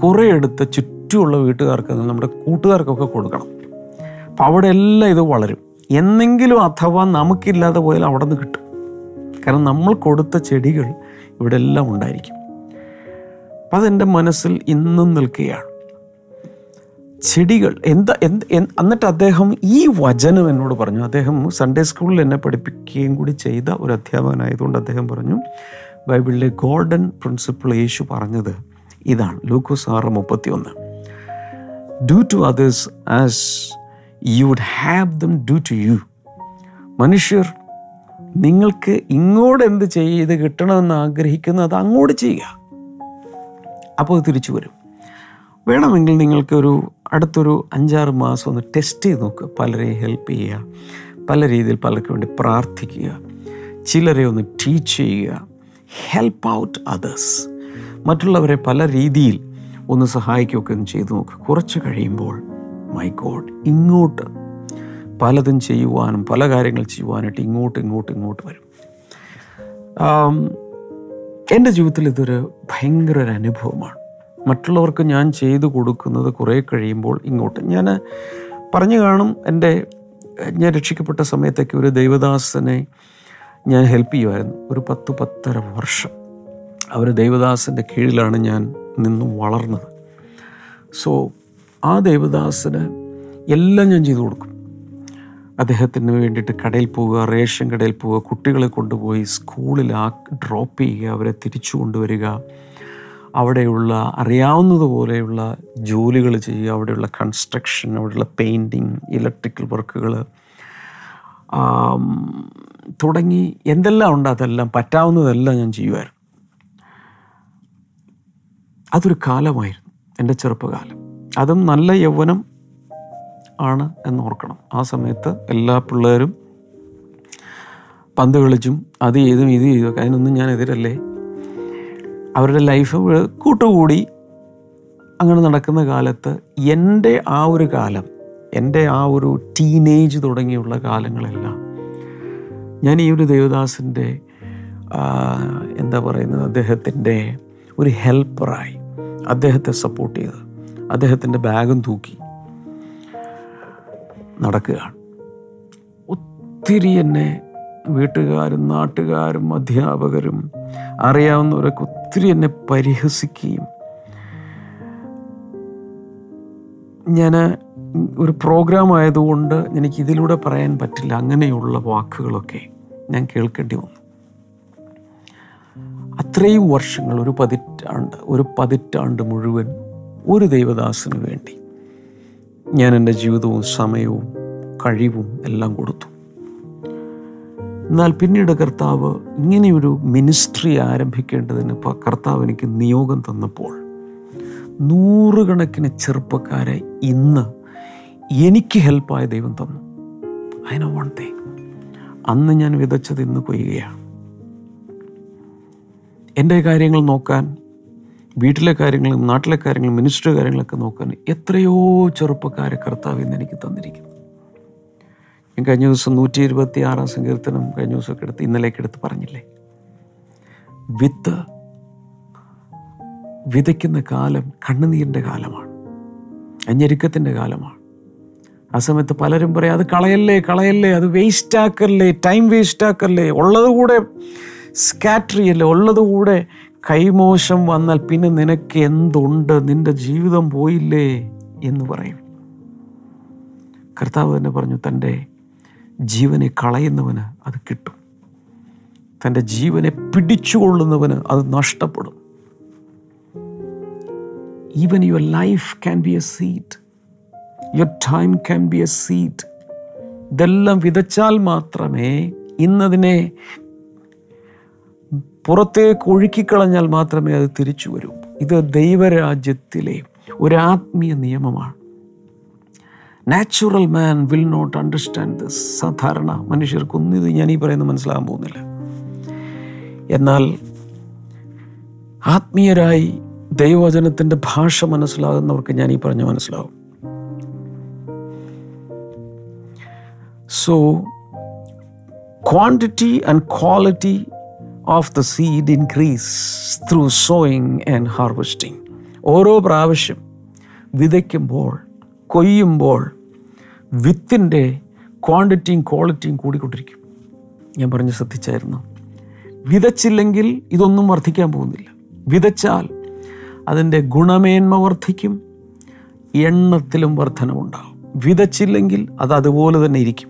കുറേ എടുത്ത് ചുറ്റുമുള്ള വീട്ടുകാർക്ക്, നമ്മുടെ കൂട്ടുകാർക്കൊക്കെ കൊടുക്കണം. അപ്പം അവിടെ എല്ലാം ഇത് വളരും. എന്നെങ്കിലും അഥവാ നമുക്കില്ലാതെ പോയാൽ അവിടെ നിന്ന് കിട്ടും. കാരണം നമ്മൾ കൊടുത്ത ചെടികൾ ഇവിടെ എല്ലാം ഉണ്ടായിരിക്കും. അപ്പം അതെൻ്റെ മനസ്സിൽ ഇന്നും നിൽക്കുകയാണ്, ചെടികൾ എന്നിട്ട് അദ്ദേഹം ഈ വചനം എന്നോട് പറഞ്ഞു. അദ്ദേഹം സൺഡേ സ്കൂളിൽ എന്നെ പഠിപ്പിക്കുകയും കൂടി ചെയ്ത ഒരു അധ്യാപകനായതുകൊണ്ട് അദ്ദേഹം പറഞ്ഞു, ബൈബിളിലെ ഗോൾഡൻ പ്രിൻസിപ്പിൾ യേശു പറഞ്ഞത് ഇതാണ്. Lukose 6:31. Do to others as you would have them do to you. മനുഷ്യർ നിങ്ങൾക്ക് ഇങ്ങോട്ട് എന്ത് ചെയ്ത് കിട്ടണമെന്ന് ആഗ്രഹിക്കുന്നു അത് അങ്ങോട്ട് ചെയ്യുക, അപ്പോൾ തിരിച്ചു വരും. വേണമെങ്കിൽ നിങ്ങൾക്കൊരു അടുത്തൊരു 5-6 മാസം ഒന്ന് ടെസ്റ്റ് ചെയ്ത് നോക്കുക. പലരെ ഹെൽപ്പ് ചെയ്യുക, പല രീതിയിൽ പലർക്ക് വേണ്ടി പ്രാർത്ഥിക്കുക, ചിലരെ ഒന്ന് ടീച്ച് ചെയ്യുക. Help out others. മറ്റുള്ളവരെ പല രീതിയിൽ ഒന്ന് സഹായിക്കുകയൊക്കെ ഒന്ന് ചെയ്ത് നോക്കുക. കുറച്ച് കഴിയുമ്പോൾ മൈ ഗോഡ്, ഇങ്ങോട്ട് പലതും ചെയ്യുവാനും പല കാര്യങ്ങൾ ചെയ്യുവാനായിട്ട് ഇങ്ങോട്ട് വരും. എൻ്റെ ജീവിതത്തിൽ ഇതൊരു ഭയങ്കര ഒരു അനുഭവമാണ്. മറ്റുള്ളവർക്ക് ഞാൻ ചെയ്തു കൊടുക്കുന്നത് കുറേ കഴിയുമ്പോൾ ഇങ്ങോട്ട്, ഞാൻ പറഞ്ഞു കാണും, എൻ്റെ ഞാൻ രക്ഷിക്കപ്പെട്ട സമയത്തൊക്കെ ഒരു ദൈവദാസനെ ഞാൻ ഹെൽപ്പ് ചെയ്യുമായിരുന്നു. ഒരു 10-10.5 വർഷം ആ ഒരു ദൈവദാസൻ്റെ കീഴിലാണ് ഞാൻ നിന്നും വളർന്നത്. സോ ആ ദൈവദാസന് എല്ലാം ഞാൻ ചെയ്തു കൊടുക്കും. അദ്ദേഹത്തിന് വേണ്ടിയിട്ട് കടയിൽ പോവുക, റേഷൻ കടയിൽ പോവുക, കുട്ടികളെ കൊണ്ടുപോയി സ്കൂളിൽ ഡ്രോപ്പ് ചെയ്യുക, അവരെ തിരിച്ചു കൊണ്ടുവരിക, അവിടെയുള്ള അറിയാവുന്നതുപോലെയുള്ള ജോലികൾ ചെയ്യുക, അവിടെയുള്ള കൺസ്ട്രക്ഷൻ, അവിടെയുള്ള പെയിൻറ്റിങ്, ഇലക്ട്രിക്കൽ വർക്കുകൾ തുടങ്ങി എന്തെല്ലാം ഉണ്ട് അതെല്ലാം പറ്റാവുന്നതെല്ലാം ഞാൻ ചെയ്യുമായിരുന്നു. അതൊരു കാലമായിരുന്നു എൻ്റെ ചെറുപ്പകാലം. അതും നല്ല യൗവനം ആണ് എന്നോർക്കണം. ആ സമയത്ത് എല്ലാ പിള്ളേരും പന്ത് കളിച്ചും അത് ചെയ്തും ഇത് ചെയ്തും അതിനൊന്നും ഞാൻ എതിരല്ലേ. അവരുടെ ലൈഫ് കൂട്ടുകൂടി അങ്ങനെ നടക്കുന്ന കാലത്ത് എൻ്റെ ആ ഒരു കാലം, എൻ്റെ ആ ഒരു ടീനേജ് തുടങ്ങിയുള്ള കാലങ്ങളെല്ലാം ഞാൻ ഈ ഒരു ദേവദാസിൻ്റെ അദ്ദേഹത്തിൻ്റെ ഒരു ഹെൽപ്പറായി അദ്ദേഹത്തെ സപ്പോർട്ട് ചെയ്ത് അദ്ദേഹത്തിൻ്റെ ബാഗും തൂക്കി നടക്കുകയാണ്. ഒത്തിരി എന്നെ വീട്ടുകാരും നാട്ടുകാരും അധ്യാപകരും അറിയാവുന്നവരൊക്കെ ഒത്തിരി എന്നെ പരിഹസിക്കുകയും, ഞാൻ ഒരു പ്രോഗ്രാം ആയതുകൊണ്ട് എനിക്കിതിലൂടെ പറയാൻ പറ്റില്ല, അങ്ങനെയുള്ള വാക്കുകളൊക്കെ ഞാൻ കേൾക്കേണ്ടി വന്നു. അത്രയും വർഷങ്ങൾ, ഒരു പതിറ്റാണ്ട് മുഴുവൻ ഒരു ദൈവദാസന് വേണ്ടി ഞാൻ എൻ്റെ ജീവിതവും സമയവും കഴിവും എല്ലാം കൊടുത്തു. എന്നാൽ പിന്നീട് കർത്താവ് ഇങ്ങനെയൊരു മിനിസ്ട്രി ആരംഭിക്കേണ്ടതിന് കർത്താവ് എനിക്ക് നിയോഗം തന്നപ്പോൾ നൂറുകണക്കിന് ചെറുപ്പക്കാരെ ഇന്ന് എനിക്ക് ഹെൽപ്പായ ദൈവം തന്നു. അതിനെ വേണ്ടേ അന്ന് ഞാൻ വിതച്ചത് ഇന്ന് കൊയ്യുകയാണ്. എൻ്റെ കാര്യങ്ങൾ നോക്കാൻ, വീട്ടിലെ കാര്യങ്ങളും നാട്ടിലെ കാര്യങ്ങളും മിനിസ്റ്ററി കാര്യങ്ങളൊക്കെ നോക്കാൻ എത്രയോ ചെറുപ്പക്കാരെ കർത്താവ് ഇന്ന് എനിക്ക് തന്നിരിക്കുന്നു. ഞാൻ കഴിഞ്ഞ ദിവസം 126 സങ്കീർത്തനം കഴിഞ്ഞ ദിവസമൊക്കെ ഇന്നലേക്ക് എടുത്ത് പറഞ്ഞില്ലേ, വിത്ത് വിതയ്ക്കുന്ന കാലം കണ്ണുനീരിൻ്റെ കാലമാണ്, ഞെരുക്കത്തിൻ്റെ കാലമാണ്. ആ സമയത്ത് പലരും പറയും, അത് കളയല്ലേ, അത് ടൈം വേസ്റ്റ് ആക്കല്ലേ, ഉള്ളതുകൂടെ സ്കാറ്റർ ചെയ്യല്ലേ, ഉള്ളതുകൂടെ കൈമോശം വന്നാൽ പിന്നെ നിനക്ക് എന്തുണ്ട്, നിൻ്റെ ജീവിതം പോയില്ലേ എന്ന് പറയും. കർത്താവ് തന്നെ പറഞ്ഞു, തൻ്റെ ജീവനെ കളയുന്നവന് അത് കിട്ടും, തൻ്റെ ജീവനെ പിടിച്ചുകൊള്ളുന്നവന് അത് നഷ്ടപ്പെടും. Even your life can be a seed, your time can be a seed. ഇതെല്ലാം വിതച്ചാൽ മാത്രമേ, ഇന്നതിനെ പുറത്തേക്ക് ഒഴുക്കിക്കളഞ്ഞാൽ മാത്രമേ അത് തിരിച്ചു വരൂ. ഇത് ദൈവരാജ്യത്തിലെ ഒരാത്മീയ നിയമമാണ്. Natural man will not understand this. സാധാരണ മനുഷ്യർക്കൊന്നും ഇത് ഞാൻ ഈ പറയുന്നത് മനസ്സിലാകാൻ പോകുന്നില്ല. എന്നാൽ ആത്മീയരായി ദൈവവചനത്തിൻ്റെ ഭാഷ മനസ്സിലാകുന്നവർക്ക് ഞാൻ ഈ പറഞ്ഞ മനസ്സിലാകും. So quantity and quality of the seed increase through sowing and harvesting. ഓരോ പ്രാവശ്യം വിതയ്ക്കുമ്പോൾ, കൊയ്യുമ്പോൾ വിത്തിൻ്റെ ക്വാണ്ടിറ്റിയും ക്വാളിറ്റിയും കൂടിക്കൊണ്ടിരിക്കും. ഞാൻ പറഞ്ഞ് ശ്രദ്ധിച്ചായിരുന്നു, വിതച്ചില്ലെങ്കിൽ ഇതൊന്നും വർദ്ധിക്കാൻ പോകുന്നില്ല, വിതച്ചാൽ അതിൻ്റെ ഗുണമേന്മ വർദ്ധിക്കും, എണ്ണത്തിലും വർധനമുണ്ടാകും. വിതച്ചില്ലെങ്കിൽ അത് അതുപോലെ തന്നെ ഇരിക്കും.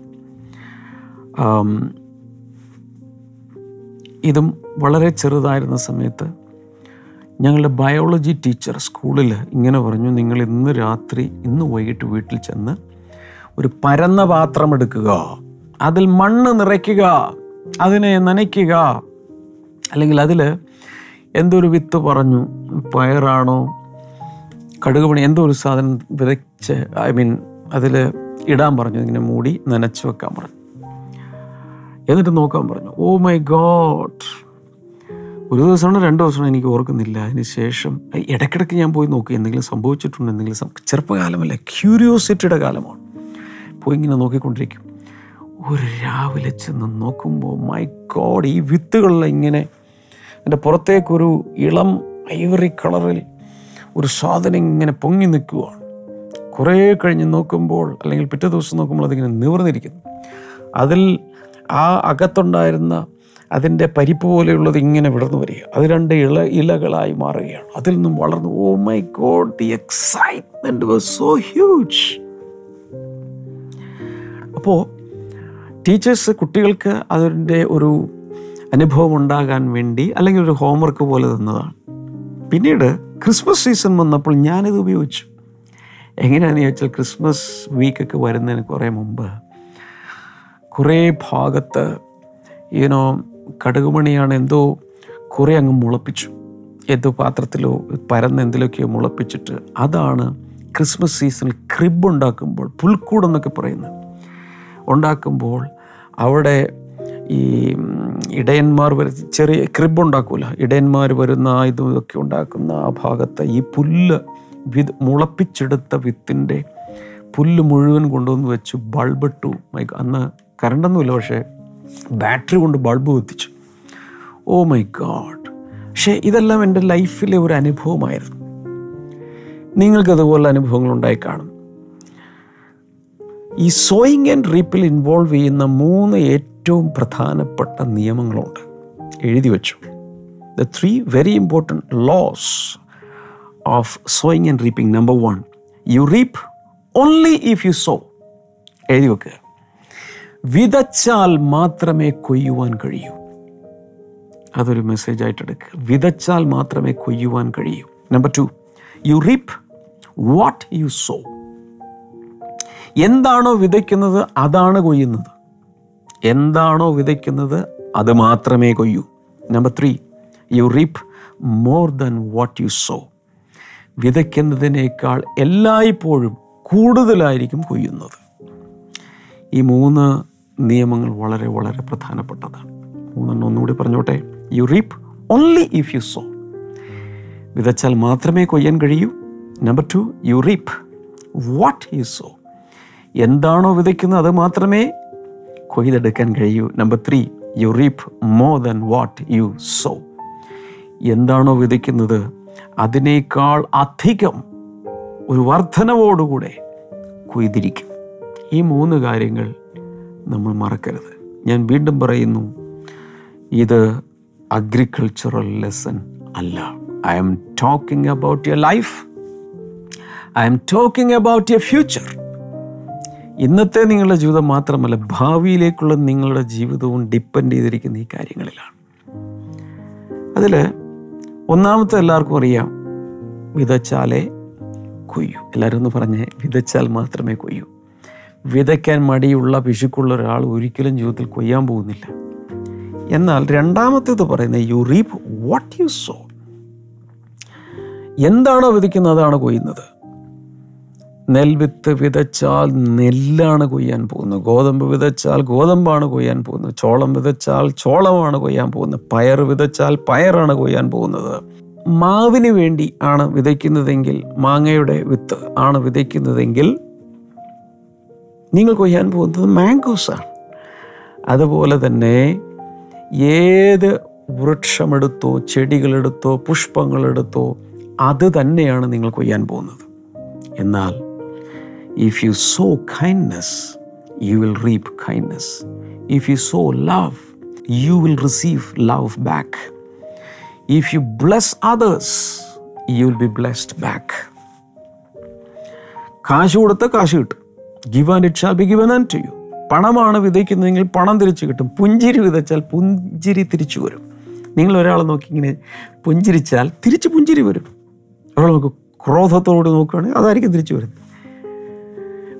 ഇതും വളരെ ചെറുതായിരുന്ന സമയത്ത് ഞങ്ങളുടെ ബയോളജി ടീച്ചർ സ്കൂളിൽ ഇങ്ങനെ പറഞ്ഞു, നിങ്ങൾ ഇന്ന് വൈകിട്ട് വീട്ടിൽ ചെന്ന് ഒരു പരന്ന പാത്രം എടുക്കുക, അതിൽ മണ്ണ് നിറയ്ക്കുക, അതിനെ നനയ്ക്കുക, അല്ലെങ്കിൽ അതിൽ എന്തൊരു വിത്ത് പറഞ്ഞു, പയറാണോ കടുക് പണി എന്തോ ഒരു സാധനം വിതച്ച് അതിൽ ഇടാൻ പറഞ്ഞു, ഇങ്ങനെ മൂടി നനച്ച് വെക്കാൻ പറഞ്ഞു, എന്നിട്ട് നോക്കാൻ പറഞ്ഞു. ഓ മൈ ഗോഡ്, ഒരു ദിവസമാണോ 2 ദിവസമാണോ എനിക്ക് ഓർക്കുന്നില്ല, അതിന് ശേഷം ഇടയ്ക്കിടയ്ക്ക് ഞാൻ പോയി നോക്കി എന്തെങ്കിലും സംഭവിച്ചിട്ടുണ്ടോ, ചെറുപ്പകാലമല്ല, ക്യൂരിയോസിറ്റിയുടെ കാലമാണ്, പോയി ഇങ്ങനെ നോക്കിക്കൊണ്ടിരിക്കും. ഒരു രാവിലെ ചെന്ന് നോക്കുമ്പോൾ മൈ ഗോഡ്, ഈ വിത്തുകളിൽ ഇങ്ങനെ എൻ്റെ പുറത്തേക്കൊരു ഇളം ഐവറി കളറിൽ ഒരു സാധനം ഇങ്ങനെ പൊങ്ങി നിൽക്കുകയാണ്. കുറേ കഴിഞ്ഞ് നോക്കുമ്പോൾ അല്ലെങ്കിൽ പിറ്റേ ദിവസം നോക്കുമ്പോൾ അതിങ്ങനെ നിവർന്നിരിക്കുന്നു. അതിൽ ആ അകത്തുണ്ടായിരുന്ന അതിൻ്റെ പരിപ്പ് പോലെയുള്ളത് ഇങ്ങനെ വിടർന്നു വരിക, അത് രണ്ട് ഇലകളായി മാറുകയാണ്. അതിൽ നിന്നും വളർന്നു. Oh my God, the excitement was so huge. അപ്പോൾ ടീച്ചേഴ്സ് കുട്ടികൾക്ക് അതിൻ്റെ ഒരു അനുഭവം ഉണ്ടാകാൻ വേണ്ടി അല്ലെങ്കിൽ ഒരു ഹോംവർക്ക് പോലെ തന്നതാണ്. പിന്നീട് ക്രിസ്മസ് സീസൺ വന്നപ്പോൾ ഞാനിത് ഉപയോഗിച്ചു. എങ്ങനെയാണെന്ന് ചോദിച്ചാൽ, ക്രിസ്മസ് വീക്കൊക്കെ വരുന്നതിന് കുറേ മുമ്പ് കുറേ ഭാഗത്ത് ഈനോ കടുകുമണിയാണ് എന്തോ കുറേ അങ്ങ് മുളപ്പിച്ചു, എന്തോ പാത്രത്തിലോ പരന്ന എന്തിലൊക്കെയോ മുളപ്പിച്ചിട്ട് അതാണ് ക്രിസ്മസ് സീസണിൽ ക്രിബ് ഉണ്ടാക്കുമ്പോൾ, പുൽക്കൂടെന്നൊക്കെ പറയുന്നത് ഉണ്ടാക്കുമ്പോൾ അവിടെ ഈ ഇടയന്മാർ വരുന്ന ചെറിയ ക്രിബ് ഉണ്ടാക്കൂല, ഇടയന്മാർ വരുന്ന ഇതൊക്കെ ഉണ്ടാക്കുന്ന ആ ഭാഗത്ത് ഈ പുല്ല് മുളപ്പിച്ചെടുത്ത വിത്തിൻ്റെ പുല്ല് മുഴുവൻ കൊണ്ടുവന്ന് വെച്ച് ബൾബിട്ടു. അന്ന് കറണ്ടൊന്നുമില്ല, പക്ഷേ ബാറ്ററി കൊണ്ട് ബൾബ് കത്തിച്ചു. Oh my God. പക്ഷേ ഇതെല്ലാം എൻ്റെ ലൈഫിലെ ഒരു അനുഭവമായിരുന്നു. നിങ്ങൾക്കതുപോലെ അനുഭവങ്ങളുണ്ടായി കാണും. ഈ സോയിങ് ആൻഡ് റീപ്പിൽ ഇൻവോൾവ് ചെയ്യുന്ന മൂന്ന് ഏറ്റവും പ്രധാനപ്പെട്ട നിയമങ്ങളുണ്ട്, എഴുതി വെച്ചു. The three very important laws of sowing and reaping. Number one, you reap only if you sow. എഴുതി വെക്കുക. വിതച്ചാൽ മാത്രമേ കൊയ്യുവാൻ കഴിയൂ. അതൊരു മെസ്സേജായിട്ട് എടുക്കുക. വിതച്ചാൽ മാത്രമേ കൊയ്യുവാൻ കഴിയൂ. Number two, you reap what you sow. എന്താണോ വിതയ്ക്കുന്നത് അതാണ് കൊയ്യുന്നത്. എന്താണോ വിതയ്ക്കുന്നത് അത് മാത്രമേ കൊയ്യൂ. Number three, you reap more than what you sow. വിതയ്ക്കുന്നതിനേക്കാൾ എല്ലായ്പ്പോഴും കൂടുതലായിരിക്കും കൊയ്യുന്നത്. ഈ മൂന്ന് നിയമങ്ങൾ വളരെ വളരെ പ്രധാനപ്പെട്ടതാണ്. മൂന്നെണ്ണം ഒന്നുകൂടി പറഞ്ഞോട്ടെ. You reap only if you sow. വിതച്ചാൽ മാത്രമേ കൊയ്യാൻ കഴിയൂ. Number two, you reap what you sow. എന്താണോ വിതയ്ക്കുന്നത് അത് മാത്രമേ കൊയ്തെടുക്കാൻ കഴിയൂ. Number three, you reap more than what you sow. എന്താണോ വിതയ്ക്കുന്നത് അതിനേക്കാൾ അധികം ഒരു വർധനവോടുകൂടെ കൊയ്തിരിക്കും. ഈ മൂന്ന് കാര്യങ്ങൾ നമ്മൾ മറക്കരുത്. ഞാൻ വീണ്ടും പറയുന്നു, ഇത് അഗ്രികൾച്ചറൽ ലെസൺ അല്ല. I am talking about your life. I am talking about your future. ഇന്നത്തെ നിങ്ങളുടെ ജീവിതം മാത്രമല്ല, ഭാവിയിലേക്കുള്ള നിങ്ങളുടെ ജീവിതവും ഡിപ്പെൻഡ് ചെയ്തിരിക്കുന്ന ഈ കാര്യങ്ങളിലാണ്. അതിൽ ഒന്നാമത്തെ എല്ലാവർക്കും അറിയാം, വിതച്ചാലേ കൊയ്യൂ. എല്ലാവരും ഒന്ന് പറഞ്ഞേ, വിതച്ചാൽ മാത്രമേ കൊയ്യൂ. വിതയ്ക്കാൻ മടിയുള്ള പിശുക്കുള്ള ഒരാൾ ഒരിക്കലും ജീവിതത്തിൽ കൊയ്യാൻ പോകുന്നില്ല. എന്നാൽ രണ്ടാമത്തേത് പറയുന്നത്, you reap what you sow. എന്താണോ വിതയ്ക്കുന്നത് അതാണ് കൊയ്യുന്നത്. നെൽവിത്ത് വിതച്ചാൽ നെല്ലാണ് കൊയ്യാൻ പോകുന്നത്, ഗോതമ്പ് വിതച്ചാൽ ഗോതമ്പാണ് കൊയ്യാൻ പോകുന്നത്, ചോളം വിതച്ചാൽ ചോളമാണ് കൊയ്യാൻ പോകുന്നത്, പയർ വിതച്ചാൽ പയറാണ് കൊയ്യാൻ പോകുന്നത്. മാവിന് വേണ്ടി ആണ് വിതയ്ക്കുന്നതെങ്കിൽ, മാങ്ങയുടെ വിത്ത് ആണ് വിതയ്ക്കുന്നതെങ്കിൽ നിങ്ങൾ കൊയ്യാൻ പോകുന്നത് മാംഗോസാണ്. അതുപോലെ തന്നെ ഏത് വൃക്ഷമെടുത്തോ ചെടികളെടുത്തോ പുഷ്പങ്ങളെടുത്തോ അത് തന്നെയാണ് നിങ്ങൾ കൊയ്യാൻ പോകുന്നത്. എന്നാൽ if you sow kindness you will reap kindness. If you sow love you will receive love back. If you bless others you will be blessed back. കാശ് കൊടുത്ത കാശ് കിട്ടും. Give and it shall be given unto you. പണമാണ് വിതയ്ക്കുന്നതെങ്കിൽ പണം തിരിച്ചു കിട്ടും. പുഞ്ചിരി വിതച്ചാൽ പുഞ്ചിരി തിരിച്ചു വരും. നിങ്ങൾ ഒരാളെ നോക്കി ഇങ്ങനെ പുഞ്ചിരിച്ചാൽ തിരിച്ച് പുഞ്ചിരി വരും. ഒരാൾ നോക്കും, ക്രോധത്തോട് നോക്കുകയാണെങ്കിൽ അതായിരിക്കും തിരിച്ചു വരുന്നത്.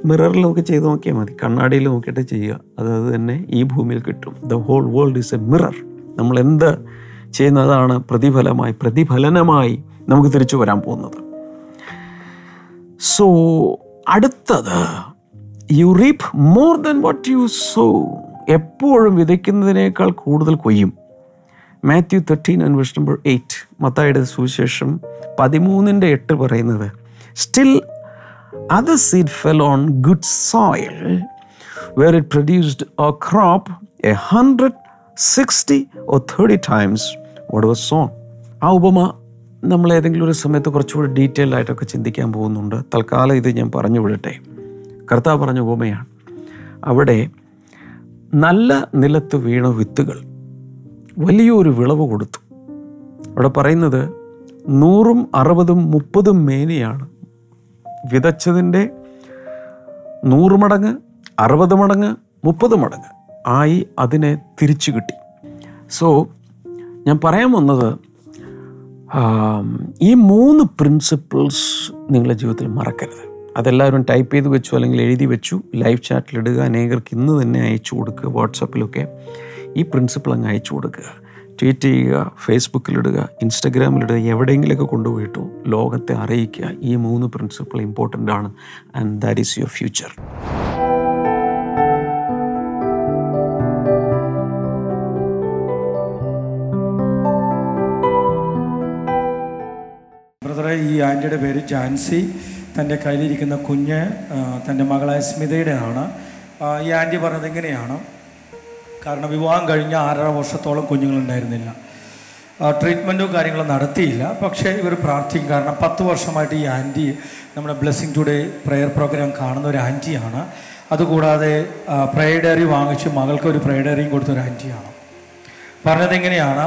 മിററിൽ നോക്കി ചെയ്ത് നോക്കിയാൽ മതി, കണ്ണാടിയിൽ നോക്കിയിട്ട് ചെയ്യുക, അത് തന്നെ ഈ ഭൂമിയിൽ കിട്ടും. The whole world is a mirror. നമ്മൾ എന്ത് ചെയ്യുന്നതാണ് പ്രതിഫലനമായി നമുക്ക് തിരിച്ചു വരാൻ പോകുന്നത്. സോ അടുത്തത്, you reap more than what you sow. എപ്പോഴും വിതയ്ക്കുന്നതിനേക്കാൾ കൂടുതൽ കൊയ്യും. മാത്യു 13:8, മത്തായിയുടെ സുവിശേഷം 13:8 പറയുന്നത്, still other seed fell on good soil where it produced a crop 100, 60 or 30 times what was sown. ആ ഉപമ നമ്മൾ ഏതെങ്കിലും ഒരു സമയത്ത് കുറച്ചുകൂടി ഡീറ്റെയിൽ ആയിട്ടൊക്കെ ചിന്തിക്കാൻ പോകുന്നുണ്ട്. തൽക്കാലം ഇത് ഞാൻ പറഞ്ഞു വിടട്ടെ. കർത്താവ് പറഞ്ഞ ഉപമയാണ്. അവിടെ നല്ല നിലത്ത് വീണ വിത്തുകൾ വലിയൊരു വിളവ് കൊടുത്തു. അവിടെ പറയുന്നത് 100, 60, 30 മേനിയാണ് വിതച്ചതിൻ്റെ 100 മടങ്ങ്, 60 മടങ്ങ്, 30 മടങ്ങ് ആയി അതിനെ തിരിച്ചു കിട്ടി. സോ ഞാൻ പറയാൻ വന്നത് ഈ 3 പ്രിൻസിപ്പിൾസ് നിങ്ങളുടെ ജീവിതത്തിൽ മറക്കരുത്. അതെല്ലാവരും ടൈപ്പ് ചെയ്ത് വെച്ചു, അല്ലെങ്കിൽ എഴുതി വെച്ചു, ലൈവ് ചാറ്റിലിടുക, അനേകർക്ക് ഇന്ന് തന്നെ അയച്ചു കൊടുക്കുക, വാട്സപ്പിലൊക്കെ ഈ പ്രിൻസിപ്പിൾ അങ്ങ് അയച്ചു കൊടുക്കുക, ട്വീറ്റ് ചെയ്യുക, ഫേസ്ബുക്കിലിടുക, ഇൻസ്റ്റഗ്രാമിലിടുക, എവിടെയെങ്കിലുമൊക്കെ കൊണ്ടുപോയിട്ടു ലോകത്തെ അറിയിക്കുക. ഈ 3 പ്രിൻസിപ്പിൾ ഇമ്പോർട്ടൻ്റ് ആണ്. And that is your future. ബ്രദറെ, ഈ ആൻറ്റിയുടെ പേര് ജാൻസി. തൻ്റെ കയ്യിലിരിക്കുന്ന കുഞ്ഞ് തൻ്റെ മകളായ സ്മിതയുടെ ആണ്. ഈ ആൻറ്റി പറഞ്ഞത് എങ്ങനെയാണ്, കാരണം വിവാഹം കഴിഞ്ഞ 6.5 വർഷത്തോളം കുഞ്ഞുങ്ങളുണ്ടായിരുന്നില്ല, ട്രീറ്റ്മെൻറ്റും കാര്യങ്ങളും നടത്തിയില്ല. പക്ഷേ ഇവർ പ്രാർത്ഥിക്കും. കാരണം 10 വർഷമായിട്ട് ഈ ആൻറ്റി നമ്മുടെ ബ്ലെസ്സിങ് ടുഡേ പ്രെയർ പ്രോഗ്രാം കാണുന്ന ഒരു ആൻറ്റിയാണ്. അതുകൂടാതെ പ്രയർ ഡയറി വാങ്ങിച്ച് മകൾക്ക് ഒരു പ്രയർ ഡയറിയും കൊടുത്തൊരു ആൻറ്റിയാണ്. പറഞ്ഞത് എങ്ങനെയാണ്,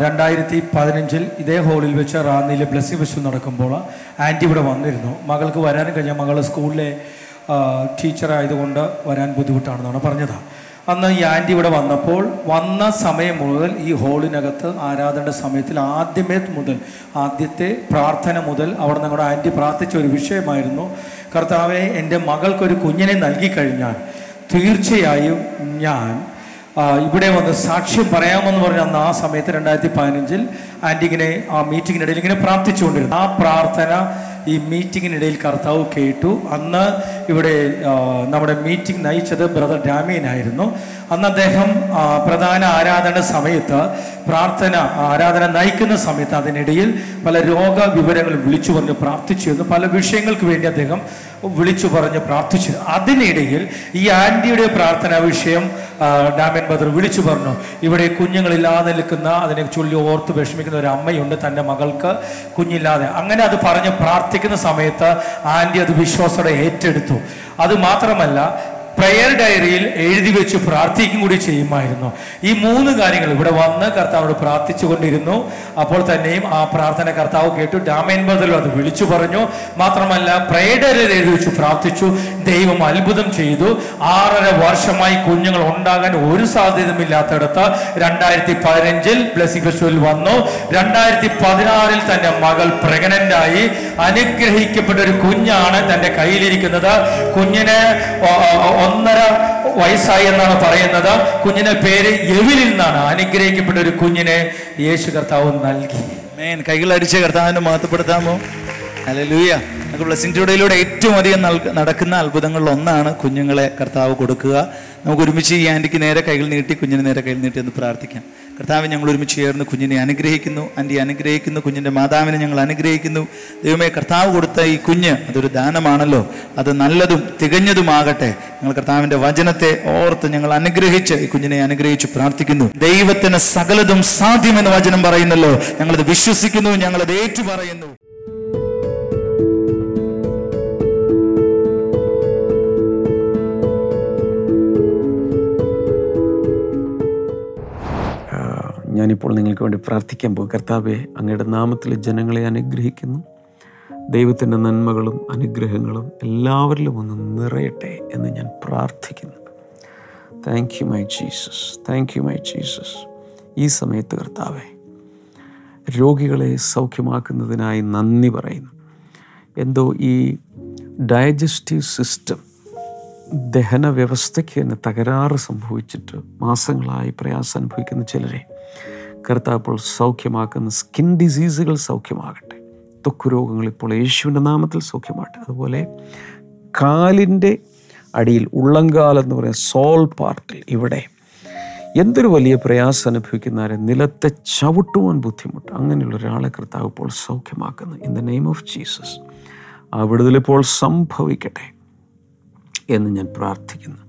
2015 ഇതേ ഹോളിൽ വെച്ച് റാന്നിയിലെ ബ്ലെസ്സിങ് ഫെസ്റ്റ് നടക്കുമ്പോൾ ആൻറ്റി ഇവിടെ വന്നിരുന്നു. മകൾക്ക് വരാനും കഴിഞ്ഞാൽ മകൾ സ്കൂളിലെ ടീച്ചറായതുകൊണ്ട് വരാൻ ബുദ്ധിമുട്ടാണെന്നാണ് പറഞ്ഞതാണ്. അന്ന് ഈ ആൻറ്റി ഇവിടെ വന്നപ്പോൾ വന്ന സമയം മുതൽ ഈ ഹോളിനകത്ത് ആരാധനയുടെ സമയത്തിൽ ആദ്യത്തെ പ്രാർത്ഥന മുതൽ അവിടെ നിങ്ങളുടെ ആൻറ്റി പ്രാർത്ഥിച്ച ഒരു വിഷയമായിരുന്നു, കർത്താവെ എൻ്റെ മകൾക്കൊരു കുഞ്ഞിനെ നൽകിക്കഴിഞ്ഞാൽ തീർച്ചയായും ഞാൻ ഇവിടെ വന്ന് സാക്ഷ്യം പറയാമെന്ന് പറഞ്ഞ അന്ന് ആ സമയത്ത് 2015 ആൻറ്റിങ്ങനെ ആ മീറ്റിങ്ങിനിടയിൽ ഇങ്ങനെ പ്രാർത്ഥിച്ചുകൊണ്ടിരുന്നു. ആ പ്രാർത്ഥന ഈ മീറ്റിങ്ങിനിടയിൽ കർത്താവ് കേട്ടു. അന്ന് ഇവിടെ നമ്മുടെ മീറ്റിംഗ് നയിച്ചത് ബ്രദർ രാമീനായിരുന്നു. അന്ന് അദ്ദേഹം പ്രധാന ആരാധന സമയത്ത് ആരാധന നയിക്കുന്ന സമയത്ത് അതിനിടയിൽ പല രോഗവിവരങ്ങൾ വിളിച്ചു പറഞ്ഞ് പ്രാർത്ഥിച്ചിരുന്നു. പല വിഷയങ്ങൾക്ക് വേണ്ടി അദ്ദേഹം വിളിച്ചു പറഞ്ഞ് പ്രാർത്ഥിച്ചിരുന്നു. അതിനിടയിൽ ഈ ആൻറ്റിയുടെ പ്രാർത്ഥനാ വിഷയം ഡാമൻ ബദർ വിളിച്ചു പറഞ്ഞു. ഇവിടെ കുഞ്ഞുങ്ങളില്ലാതെ നിൽക്കുന്ന, അതിനെ ചൊല്ലി ഓർത്ത് വിഷമിക്കുന്ന ഒരു അമ്മയുണ്ട്, തൻ്റെ മകൾക്ക് കുഞ്ഞില്ലാതെ. അങ്ങനെ അത് പറഞ്ഞ് പ്രാർത്ഥിക്കുന്ന സമയത്ത് ആൻറ്റി അത് വിശ്വാസത്തോടെ ഏറ്റെടുത്തു. അത് മാത്രമല്ല, പ്രയർ ഡയറിയിൽ എഴുതി വെച്ച് പ്രാർത്ഥിക്കും കൂടി ചെയ്യുമായിരുന്നു. ഈ 3 കാര്യങ്ങൾ ഇവിടെ വന്ന് കർത്താവോട് പ്രാർത്ഥിച്ചു കൊണ്ടിരുന്നു. അപ്പോൾ തന്നെയും ആ പ്രാർത്ഥന കർത്താവ് കേട്ടു. ഡാമേൻ ബദലും അത് വിളിച്ചു പറഞ്ഞു. മാത്രമല്ല, പ്രയർ ഡയറിയിൽ എഴുതി വെച്ച് പ്രാർത്ഥിച്ചു. ദൈവം അത്ഭുതം ചെയ്തു. 6.5 വർഷമായി കുഞ്ഞുങ്ങൾ ഉണ്ടാകാൻ ഒരു സാധ്യതയുമില്ലാത്തടത്ത് 2015 ബ്ലെസ്സിംഗ് ഫെസ്റ്റിവൽ വന്നു. 2016 തന്റെ മകൾ പ്രഗ്നന്റ് ആയി. അനുഗ്രഹിക്കപ്പെട്ട ഒരു കുഞ്ഞാണ് തൻ്റെ കയ്യിലിരിക്കുന്നത്. കുഞ്ഞിന് 1.5 വയസ്സായി എന്നാണ് പറയുന്നത്. കുഞ്ഞിന്റെ പേര് എവിൽ എന്നാണ്. അനുഗ്രഹിക്കപ്പെട്ട ഒരു കുഞ്ഞിനെ യേശു കർത്താവ് നൽകി. ആമേൻ. കൈകളടിച്ച് കർത്താവിനെ മഹത്വപ്പെടുത്താമോ? ഹല്ലേലൂയ. നമുക്ക് ബ്ലെസ്സിംഗ് ടുഡേയിലൂടെ ഏറ്റവും അധികം നടക്കുന്ന അത്ഭുതങ്ങളിൽ ഒന്നാണ് കുഞ്ഞുങ്ങളെ കർത്താവ് കൊടുക്കുക. നമുക്ക് ഒരുമിച്ച് ഈ ആൻറ്റിക്ക് നേരെ കൈകൾ നീട്ടി, കുഞ്ഞിന് നേരെ കൈകൾ നീട്ടി എന്ന് പ്രാർത്ഥിക്കാം. കർത്താവ്, ഞങ്ങൾ ഒരുമിച്ച് ചേർന്ന് കുഞ്ഞിനെ അനുഗ്രഹിക്കുന്നു. ആൻറ്റി അനുഗ്രഹിക്കുന്നു, കുഞ്ഞിൻ്റെ മാതാവിനെ ഞങ്ങൾ അനുഗ്രഹിക്കുന്നു. ദൈവമേ, കർത്താവ് കൊടുത്ത ഈ കുഞ്ഞ് അതൊരു ദാനമാണല്ലോ, അത് നല്ലതും തികഞ്ഞതുമാകട്ടെ. ഞങ്ങൾ കർത്താവിൻ്റെ വചനത്തെ ഓർത്ത് ഞങ്ങൾ അനുഗ്രഹിച്ച് ഈ കുഞ്ഞിനെ അനുഗ്രഹിച്ച് പ്രാർത്ഥിക്കുന്നു. ദൈവത്തിന് സകലതും സാധ്യമെന്ന് വചനം പറയുന്നല്ലോ. ഞങ്ങളത് വിശ്വസിക്കുന്നു, ഞങ്ങളത് ഏറ്റു പറയുന്നു. ഞാനിപ്പോൾ നിങ്ങൾക്ക് വേണ്ടി പ്രാർത്ഥിക്കാൻ പോകും. കർത്താവെ, അങ്ങയുടെ നാമത്തിൽ ജനങ്ങളെ അനുഗ്രഹിക്കുന്നു. ദൈവത്തിൻ്റെ നന്മകളും അനുഗ്രഹങ്ങളും എല്ലാവരിലും ഒന്ന് നിറയട്ടെ എന്ന് ഞാൻ പ്രാർത്ഥിക്കുന്നു. Thank you my Jesus, thank you my Jesus. ഈ സമയത്ത് കർത്താവെ, രോഗികളെ സൗഖ്യമാക്കുന്നതിനായി നന്ദി പറയുന്നു. എന്തോ ഈ ഡയജസ്റ്റീവ് സിസ്റ്റം, ദഹന വ്യവസ്ഥയ്ക്ക് തന്നെ തകരാറ് സംഭവിച്ചിട്ട് മാസങ്ങളായി പ്രയാസം അനുഭവിക്കുന്ന ചിലരെ കർത്താവ് ഇപ്പോൾ സൗഖ്യമാക്കുന്ന. സ്കിൻ ഡിസീസുകൾ സൗഖ്യമാകട്ടെ. ത്വക്ക് രോഗങ്ങൾ ഇപ്പോൾ യേശുവിൻ്റെ നാമത്തിൽ സൗഖ്യമാകട്ടെ. അതുപോലെ കാലിൻ്റെ അടിയിൽ, ഉള്ളംകാലെന്ന് പറയുന്ന സോൾ പാർട്ടിൽ, ഇവിടെ എന്തൊരു വലിയ പ്രയാസം അനുഭവിക്കുന്നവരെ നിലത്തെ ചവിട്ടുവാൻ ബുദ്ധിമുട്ട്, അങ്ങനെയുള്ള ഒരാളെ കർത്താവ് ഇപ്പോൾ സൗഖ്യമാക്കുന്നു. In the name of Jesus ആ വിടുതലിപ്പോൾ സംഭവിക്കട്ടെ എന്ന് ഞാൻ പ്രാർത്ഥിക്കുന്നു.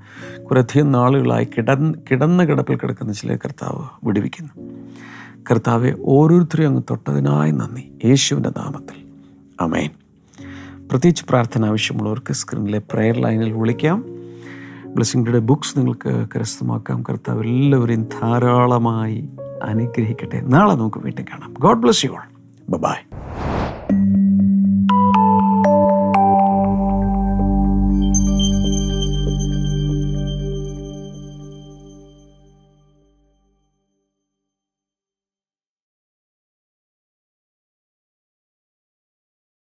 കുറേയധികം നാളുകളായി കിടന്ന കിടപ്പിൽ കിടക്കുന്ന ചില കർത്താവ് വിടുവിക്കുന്നു. കർത്താവെ, ഓരോരുത്തരെയും അങ്ങ് തൊട്ടതിനായി നന്ദി, യേശുവിൻ്റെ നാമത്തിൽ ആമേൻ. പ്രത്യേകിച്ച് പ്രാർത്ഥന ആവശ്യമുള്ളവർക്ക് സ്ക്രീനിലെ പ്രെയർ ലൈനിൽ വിളിക്കാം. ബ്ലെസ്സിംഗ് ടുഡേ ബുക്സ് നിങ്ങൾക്ക് കരസ്ഥമാക്കാം. കർത്താവ് എല്ലാവരെയും ധാരാളമായി അനുഗ്രഹിക്കട്ടെ. നാളെ നമുക്ക് വീണ്ടും കാണാം. God bless you all. By.